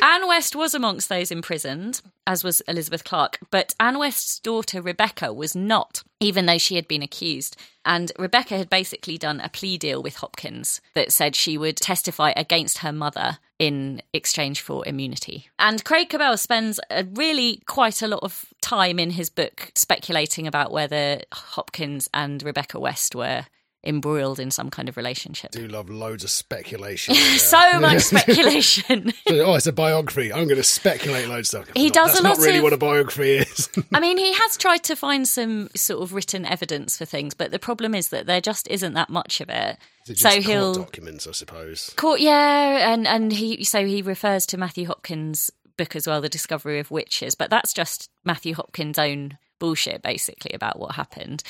Anne West was amongst those imprisoned, as was Elizabeth Clark, but Anne West's daughter Rebecca was not, even though she had been accused. And Rebecca had basically done a plea deal with Hopkins that said she would testify against her mother in exchange for immunity. And Craig Cabell spends really quite a lot of time in his book speculating about whether Hopkins and Rebecca West were embroiled in some kind of relationship. I do love loads of speculation. So much speculation. It's a biography. I'm going to speculate loads of stuff. That's not really what a biography is. I mean, he has tried to find some sort of written evidence for things, but the problem is that there just isn't that much of it. He'll documents, I suppose. Court, yeah, and he refers to Matthew Hopkins' book as well, The Discovery of Witches, but that's just Matthew Hopkins' own bullshit, basically, about what happened.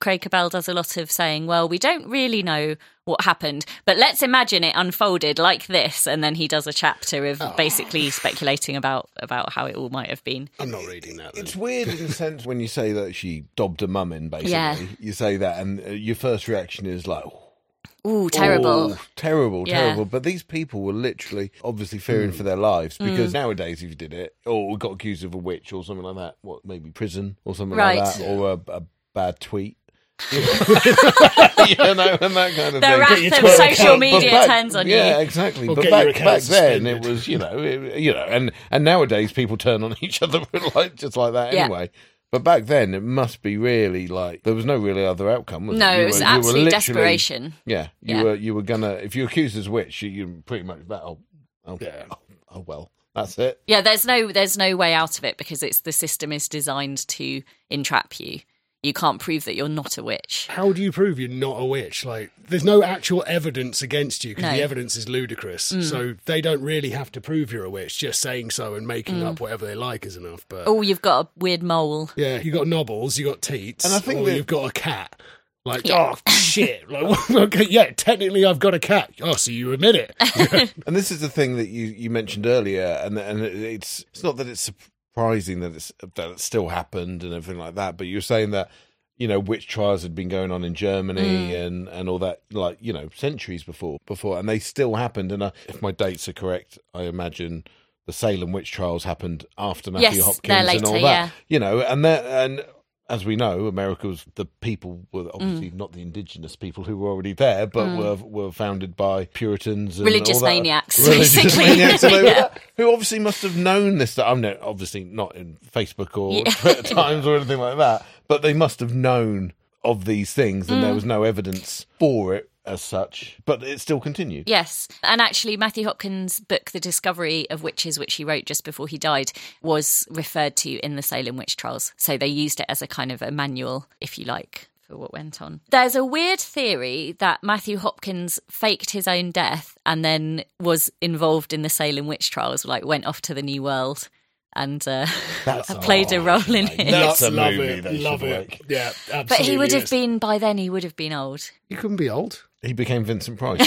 Craig Cabell does a lot of saying, well, we don't really know what happened, but let's imagine it unfolded like this, and then he does a chapter of basically speculating about how it all might have been. I'm not reading that. It's weird in a sense when you say that she dobbed her mum in, basically. Yeah. You say that, and your first reaction is like... Ooh, terrible. Terrible. But these people were literally obviously fearing for their lives, because nowadays if you did it, or got accused of a witch or something like that, maybe prison or something like that, or a bad tweet. And that kind of thing. The wrath of social media turns on you. Yeah, exactly. But back then it was, and nowadays people turn on each other just like that anyway. But back then, it must be really like there was no really other outcome. Was it was absolute desperation. Yeah, you were gonna, if you accused as witch, you pretty much that. Oh well, that's it. Yeah, there's no way out of it, because it's the system is designed to entrap you. You can't prove that you're not a witch. How do you prove you're not a witch? Like, there's no actual evidence against you, because the evidence is ludicrous. Mm. So they don't really have to prove you're a witch. Just saying so and making up whatever they like is enough. But you've got a weird mole. Yeah, you've got knobbles, you've got teats, and I think you've got a cat. Like, oh, shit. Like, okay, yeah, technically I've got a cat. Oh, so you admit it. And this is the thing that you mentioned earlier, and it's not that it's... surprising that it still happened and everything like that, but you're saying that witch trials had been going on in Germany and all that, like, centuries before, and they still happened. And if my dates are correct, I imagine the Salem witch trials happened after Matthew Hopkins later, and all that. Yeah. And as we know, America was, the people were obviously not the indigenous people who were already there, but were founded by Puritans and religious maniacs, who obviously must have known this. That I'm obviously not in Facebook or Twitter times or anything like that, but they must have known of these things, and there was no evidence for it as such, but it still continued. Yes, and actually Matthew Hopkins' book, The Discovery of Witches, which he wrote just before he died, was referred to in the Salem witch trials. So they used it as a kind of a manual, if you like, for what went on. There's a weird theory that Matthew Hopkins faked his own death and then was involved in the Salem witch trials, like went off to the New World and played a role in it. That's a movie that should work. Yeah, absolutely. But he would have been, by then, he would have been old. He couldn't be old. He became Vincent Price.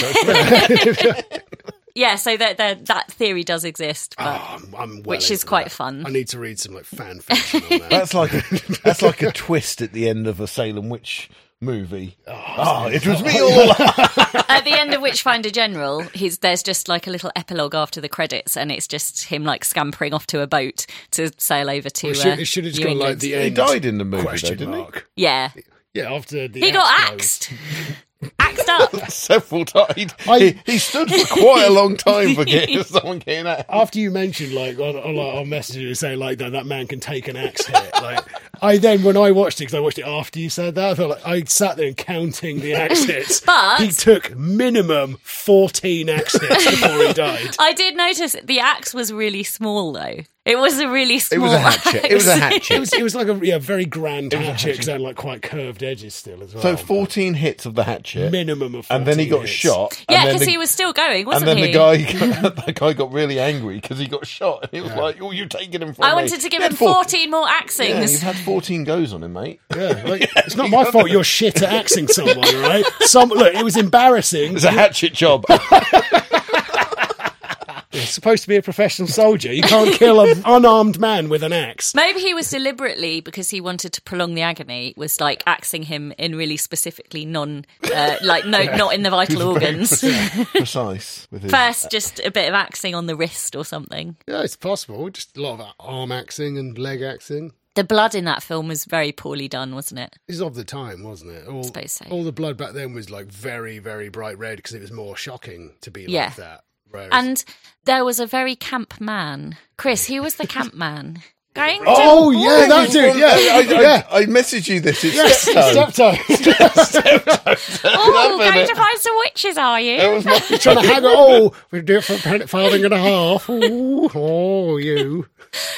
Yeah, so that theory does exist, but, which is quite fun. I need to read some fan fiction on that. That's like a twist at the end of a Salem Witch movie. It was me all. At the end of Witchfinder General, there's just like a little epilogue after the credits, and it's just him like scampering off to a boat to sail over to. It should have gone like the end. He died in the movie, didn't he? Yeah. Yeah, after the. He got axed. Axed up several times. He stood for quite a long time for someone getting axed. After you mentioned, like, on messages saying like that man can take an axe hit. Like, when I watched it, because I watched it after you said that, I felt like I sat there counting the axe hits. But he took minimum 14 axe hits before he died. I did notice the axe was really small though. It was a really small axe. It was a hatchet. It was like a very grand hatchet because it had like quite curved edges still as well. So 14 hits of the hatchet. Minimum of 14 and then he got hits. Shot. Yeah, because he was still going, wasn't he? And then the guy got really angry because he got shot. And he was like, oh, you're taking him from me. I wanted to give him 14 more axings. Yeah, you've had 14 goes on him, mate. Yeah, it's not my fault you're shit at axing someone, right? Look, it was embarrassing. It was a hatchet job. You're supposed to be a professional soldier. You can't kill an unarmed man with an axe. Maybe he was deliberately, because he wanted to prolong the agony, was like axing him in really specifically not in the vital organs. Precise. First, just a bit of axing on the wrist or something. Yeah, it's possible. Just a lot of arm axing and leg axing. The blood in that film was very poorly done, wasn't it? It was of the time, wasn't it? I suppose so. All the blood back then was like very, very bright red because it was more shocking to be like that. Rose. And there was a very camp man. Chris, who was the camp man? That dude. Yeah, I messaged you this. It's Steptoe. Oh, going to find some witches, are you? That was trying to hang on. Oh, we're doing it for a farthing and a half. Oh, you.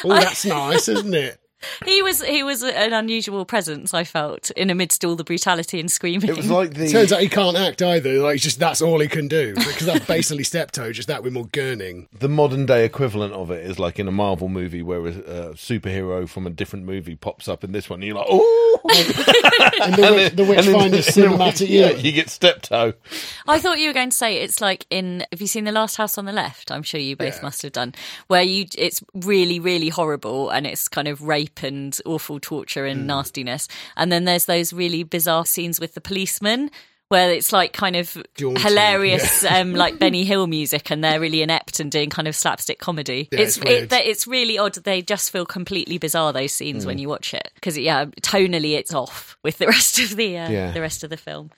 Oh, that's nice, isn't it? He was an unusual presence, I felt, in amidst all the brutality and screaming. It was like turns out he can't act either. Like, that's all he can do. Because that's basically Steptoe, just that with more gurning. The modern day equivalent of it is like in a Marvel movie where a superhero from a different movie pops up in this one. And you're like, oh! And the Witchfinder cinematic. Yeah, you get Steptoe. I thought you were going to say it's like have you seen The Last House on the Left? I'm sure you both must have done. Where it's really, really horrible and it's kind of rape and awful torture and nastiness, and then there's those really bizarre scenes with the policeman where it's like kind of Jaunty, hilarious like Benny Hill music, and they're really inept and doing kind of slapstick comedy. It's really odd. They just feel completely bizarre, those scenes, when you watch it, because tonally it's off with the rest of the rest of the film.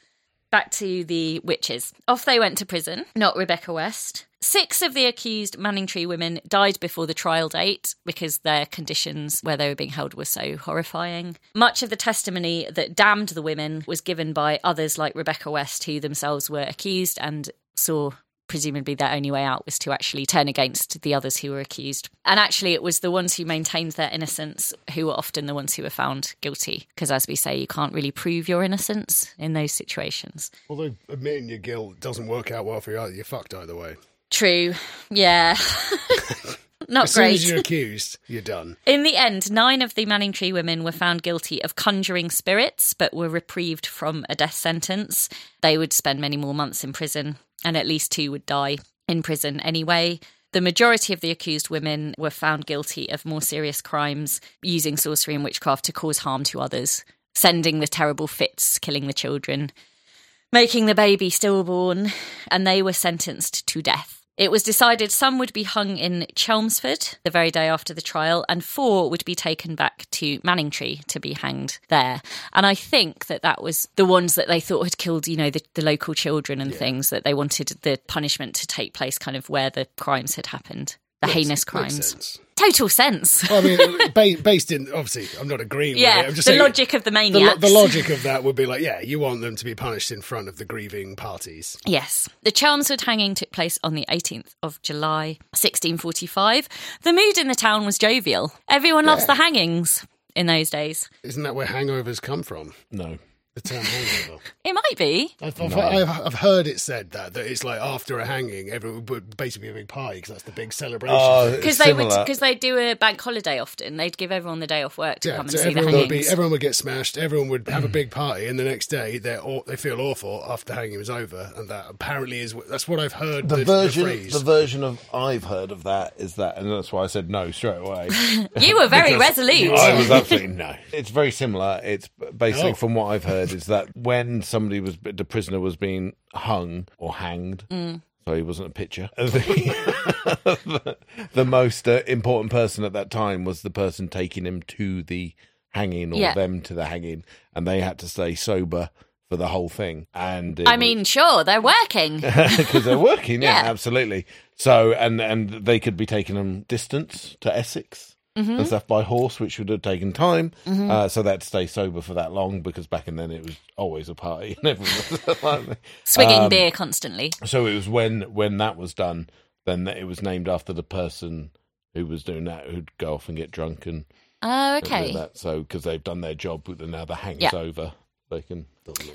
Back to the witches. Off they went to prison, not Rebecca West. 6 of the accused Manningtree women died before the trial date because their conditions where they were being held were so horrifying. Much of the testimony that damned the women was given by others like Rebecca West, who themselves were accused and saw presumably their only way out was to actually turn against the others who were accused. And actually it was the ones who maintained their innocence who were often the ones who were found guilty, because as we say, you can't really prove your innocence in those situations. Although admitting your guilt doesn't work out well for you either, you're fucked either way. True, yeah. Not as great. As soon as you're accused, you're done. In the end, 9 of the Manningtree women were found guilty of conjuring spirits, but were reprieved from a death sentence. They would spend many more months in prison, and at least 2 would die in prison anyway. The majority of the accused women were found guilty of more serious crimes, using sorcery and witchcraft to cause harm to others, sending the terrible fits, killing the children, making the baby stillborn, and they were sentenced to death. It was decided some would be hung in Chelmsford the very day after the trial, and 4 would be taken back to Manningtree to be hanged there. And I think that was the ones that they thought had killed, the local children and things, that they wanted the punishment to take place kind of where the crimes had happened, the heinous crimes. total sense. Well, I mean, based in, obviously, I'm not agreeing with it. I'm just saying, logic of the maniacs. The logic of that would be like, yeah, you want them to be punished in front of the grieving parties. Yes. The Chelmsford hanging took place on the 18th of July, 1645. The mood in the town was jovial. Everyone loves the hangings in those days. Isn't that where hangovers come from? No. The term hangover. It might be. I've heard it said that it's like after a hanging, everyone would basically be a big party because that's the big celebration. Because they do a bank holiday often. They'd give everyone the day off work to come and see the hangings. Everyone would get smashed. Everyone would have a big party, and the next day they feel awful after the hanging was over. And that apparently that's what I've heard. The version I've heard of that is that, and that's why I said no straight away. You were very resolute. I was absolutely no. It's very similar. It's basically from what I've heard. Is that when the prisoner was being hung or hanged, so he wasn't a picture, the most important person at that time was the person taking him to the hanging, or them to the hanging, and they had to stay sober for the whole thing. And sure, they're working. Because they're working, absolutely. So, and they could be taking them distance to Essex. Mm-hmm. And stuff by horse, which would have taken time, so they'd stay sober for that long, because back in then it was always a party and everything. Swigging beer constantly. So it was when that was done, then it was named after the person who was doing that, who'd go off and get drunk and do that. So because they've done their job, but now the hang is over. They can.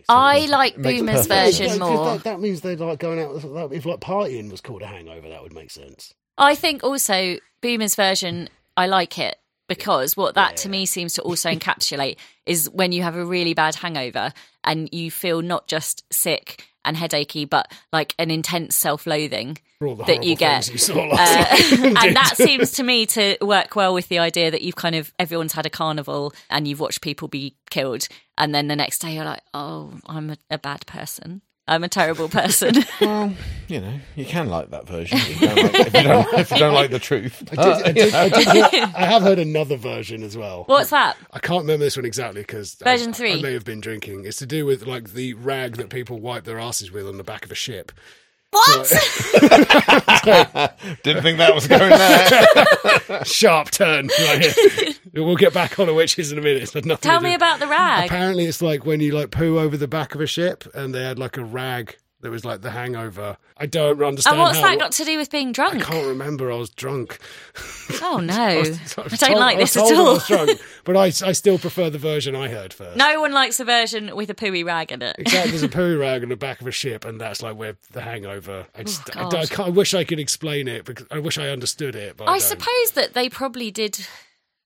I like Boomer's version more. That means they like going out. If like partying was called a hangover, that would make sense. I think also Boomer's version. I like it because what that to me seems to also encapsulate is when you have a really bad hangover and you feel not just sick and headachy, but like an intense self-loathing that you get. And that seems to me to work well with the idea that you've everyone's had a carnival and you've watched people be killed. And then the next day you're like, oh, I'm a bad person. I'm a terrible person. Well, you can like that version if you don't like the truth. I have heard another version as well. What's that? I can't remember this one exactly because version 3. I may have been drinking. It's to do with like the rag that people wipe their asses with on the back of a ship. What? Didn't think that was going there. Sharp turn right here. We'll get back on the witches in a minute. Tell me about the rag. Apparently it's like when you like poo over the back of a ship, and they had like a rag that was like the hangover. I don't understand. And what's that got to do with being drunk? I can't remember. I was drunk. Oh no. I don't like this at all. I was drunk, but I still prefer the version I heard first. No one likes the version with a pooey rag in it. Exactly, there's a pooey rag on the back of a ship, and that's like where the hangover. I wish I could explain it, because I wish I understood it. But I suppose that they probably did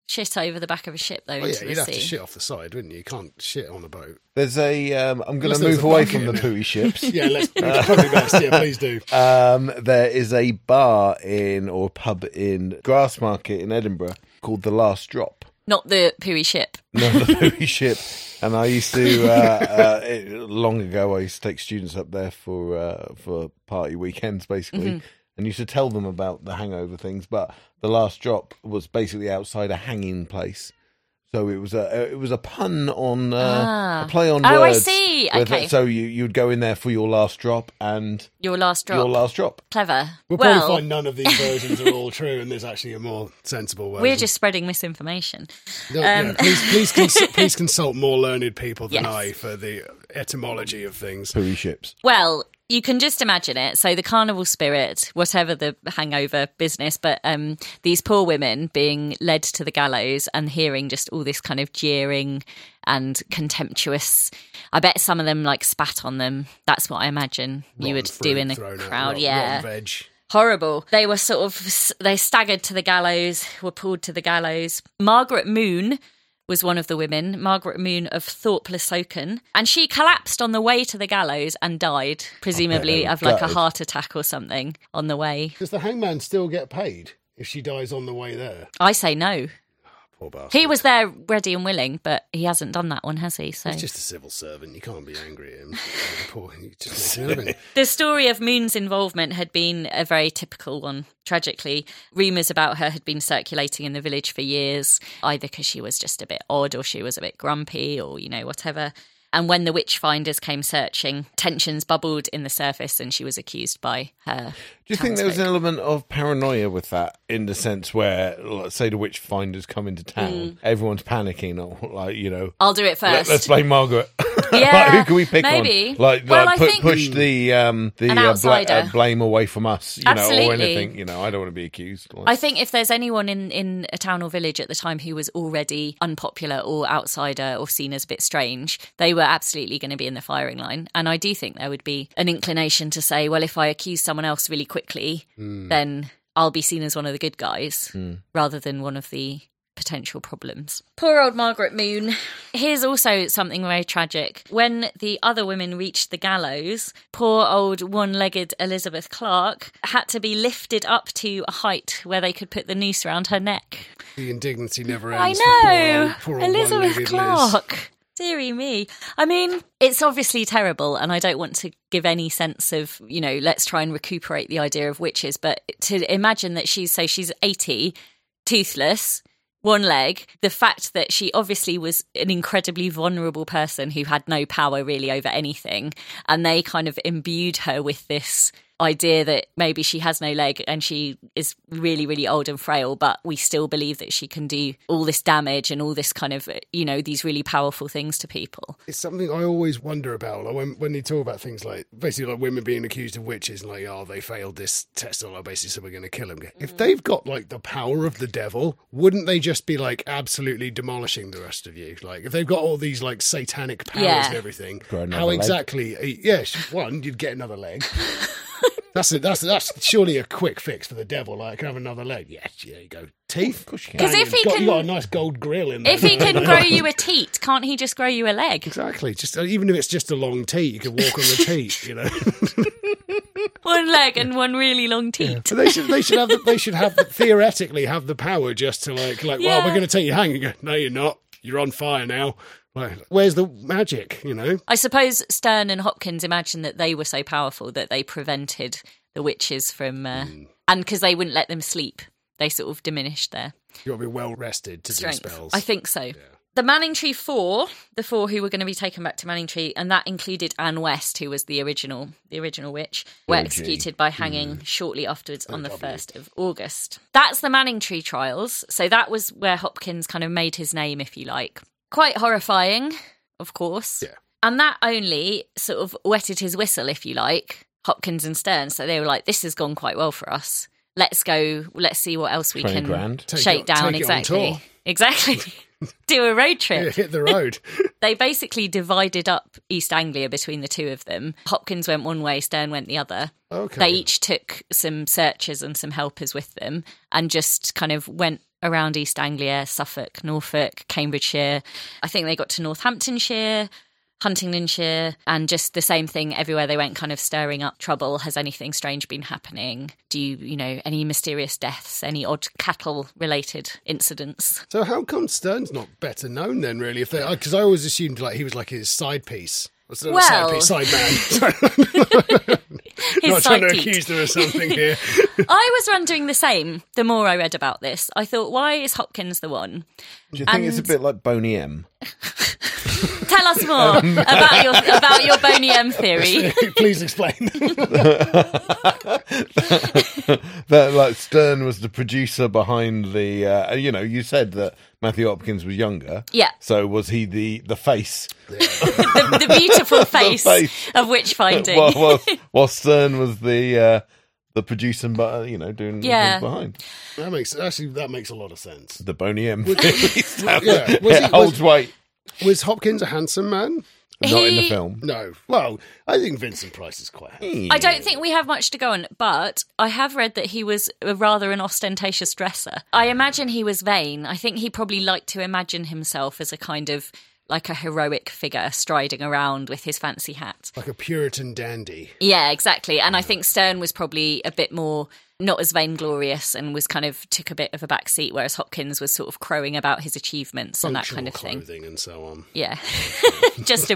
shit over the back of a ship, though. Well, you'd have to shit off the side, wouldn't you? You can't shit on a boat. There's a. I'm going to move away from the pooey ships. Yeah, let's. Probably best. Yeah, please do. There is a bar or pub in Grassmarket in Edinburgh called The Last Drop. Not the pooey ship. Not the pooey ship. And I used to long ago. I used to take students up there for party weekends, basically. Mm-hmm. And used to tell them about the hangover things, but The Last Drop was basically outside a hanging place, so it was a pun on a play on words. I see. Okay. So you'd go in there for your last drop and your last drop. Clever. We'll probably find none of these versions are all true, and there's actually a more sensible way. We're just spreading misinformation. Please consult more learned people than I for the etymology of things. Pooey ships. Well. You can just imagine it. So the carnival spirit, whatever the hangover business, but these poor women being led to the gallows and hearing just all this kind of jeering and contemptuous. I bet some of them like spat on them. That's what I imagine you would do in a crowd. Rotten veg. Horrible. They were they staggered to the gallows, were pulled to the gallows. Margaret Moone was one of the women, Margaret Moone of Thorpe Le Soken, and she collapsed on the way to the gallows and died, presumably of like a heart attack or something on the way. Does the hangman still get paid if she dies on the way there? I say no. Oh, poor bastard. He was there ready and willing, but he hasn't done that one, has he? So. He's just a civil servant. You can't be angry at him. Poor, just the story of Moone's involvement had been a very typical one. Tragically, rumours about her had been circulating in the village for years, either because she was just a bit odd or she was a bit grumpy or, whatever. And when the witchfinders came searching, tensions bubbled in the surface and she was accused by her. Do you think there was an element of paranoia with that, in the sense where, let's say the witchfinders come into town, everyone's panicking, or like, you know... I'll do it first. Let's blame Margaret. Yeah, like, who can we pick maybe on? Push the blame away from us, you Absolutely. Know, or anything. You know, I don't want to be accused. Like. I think if there's anyone in a town or village at the time who was already unpopular or outsider or seen as a bit strange, they were absolutely going to be in the firing line. And I do think there would be an inclination to say, well, if I accuse someone else really quickly, then I'll be seen as one of the good guys rather than one of the... potential problems. Poor old Margaret Moone. Here's also something very tragic. When the other women reached the gallows, poor old one-legged Elizabeth Clark had to be lifted up to a height where they could put the noose round her neck. The indignity never ends. I know! Poor old Elizabeth Clark! Liz. Deary me. I mean, it's obviously terrible, and I don't want to give any sense of, you know, let's try and recuperate the idea of witches, but to imagine that she's 80, toothless, one leg, the fact that she obviously was an incredibly vulnerable person who had no power really over anything, and they kind of imbued her with this idea that maybe she has no leg and she is really, really old and frail, but we still believe that she can do all this damage and all this kind of, you know, these really powerful things to people. It's something I always wonder about, like when they talk about things like, basically like women being accused of witches and like, oh, they failed this test, or like basically so we're going to kill them. If they've got like the power of the devil, wouldn't they just be like absolutely demolishing the rest of you? Like if they've got all these like satanic powers and everything, how exactly... One, you'd get another leg. That's surely a quick fix for the devil. Like, have another leg. Yes, yeah, there you go. Teeth? Because if he can... You've got a nice gold grill in there. If he can grow you a teat, can't he just grow you a leg? Exactly. Just even if it's just a long teat, you can walk on the teat, you know. One leg and one really long teat. Yeah. But they should theoretically have the power just to well, we're going to take your hand. You go, no, you're not. You're on fire now. Where's the magic, you know? I suppose Stearne and Hopkins imagined that they were so powerful that they prevented the witches from... And because they wouldn't let them sleep, they sort of diminished their... You've got to be well rested to strength. Do spells. I think so. Yeah. The Manningtree Four, the four who were going to be taken back to Manningtree, and that included Anne West, who was the original witch, were executed by hanging shortly afterwards on the 1st of August. That's the Manningtree trials. So that was where Hopkins kind of made his name, if you like. Quite horrifying, of course. Yeah. And that only sort of whetted his whistle, if you like, Hopkins and Stearne. So they were like, this has gone quite well for us. Let's go, let's see what else we can shake down. Exactly. Exactly. Do a road trip. Yeah, hit the road. They basically divided up East Anglia between the two of them. Hopkins went one way, Stearne went the other. Okay. They each took some searchers and some helpers with them and just kind of went around East Anglia, Suffolk, Norfolk, Cambridgeshire. I think they got to Northamptonshire, Huntingdonshire, and just the same thing everywhere they went, kind of stirring up trouble. Has anything strange been happening? Do you know, any mysterious deaths, any odd cattle-related incidents? So how come Stearne's not better known then, really? Because I always assumed like he was like his side piece. Side man. Not trying to accuse them of something here. I was wondering the same the more I read about this. I thought, why is Hopkins the one? Do you think it's a bit like Boney M? Tell us more about your Boney M theory. Please explain. That like Stearne was the producer behind the. You said that Matthew Hopkins was younger. Yeah. So was he the face? Yeah. the beautiful face, the face of witchfinding. While Stearne was the producer, but doing behind. That makes a lot of sense. The Boney M theory. Holds weight. Was Hopkins a handsome man? Not in the film. No. Well, I think Vincent Price is quite handsome. I don't think we have much to go on, but I have read that he was rather an ostentatious dresser. I imagine he was vain. I think he probably liked to imagine himself as a kind of, like a heroic figure striding around with his fancy hat. Like a Puritan dandy. Yeah, exactly. And I think Stearne was probably a bit more... not as vainglorious and was kind of took a bit of a back seat, whereas Hopkins was sort of crowing about his achievements and that kind of thing. Clothing and so on. Yeah. just a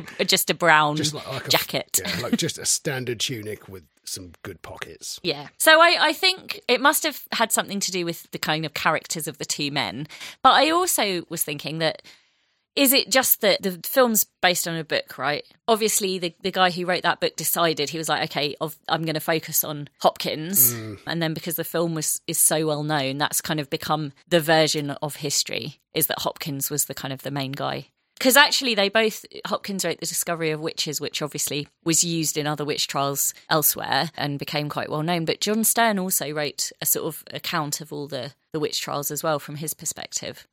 brown jacket. Just a standard tunic with some good pockets. Yeah. So I think it must have had something to do with the kind of characters of the two men. But I also was thinking that Is it just that the film's based on a book, right? Obviously, the guy who wrote that book decided, he was like, okay, I'm going to focus on Hopkins. Mm. And then because the film is so well known, that's kind of become the version of history, is that Hopkins was the kind of the main guy. Because actually Hopkins wrote The Discovery of Witches, which obviously was used in other witch trials elsewhere and became quite well known. But John Stearne also wrote a sort of account of all the witch trials as well from his perspective.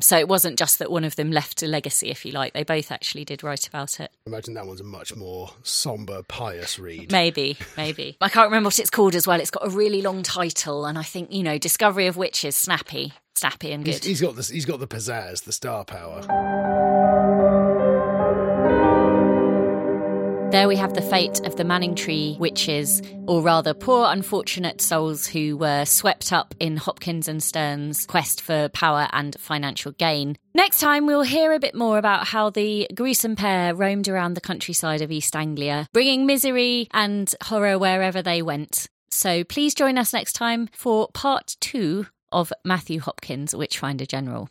So it wasn't just that one of them left a legacy, if you like. They both actually did write about it. I imagine that one's a much more sombre, pious read. Maybe. I can't remember what it's called as well. It's got a really long title, and I think, you know, Discovery of Witches, snappy and good. He's got the pizzazz, the star power. There we have the fate of the Manningtree witches, or rather poor unfortunate souls who were swept up in Hopkins and Stearne's quest for power and financial gain. Next time we'll hear a bit more about how the gruesome pair roamed around the countryside of East Anglia, bringing misery and horror wherever they went. So please join us next time for part 2 of Matthew Hopkins, Witchfinder General.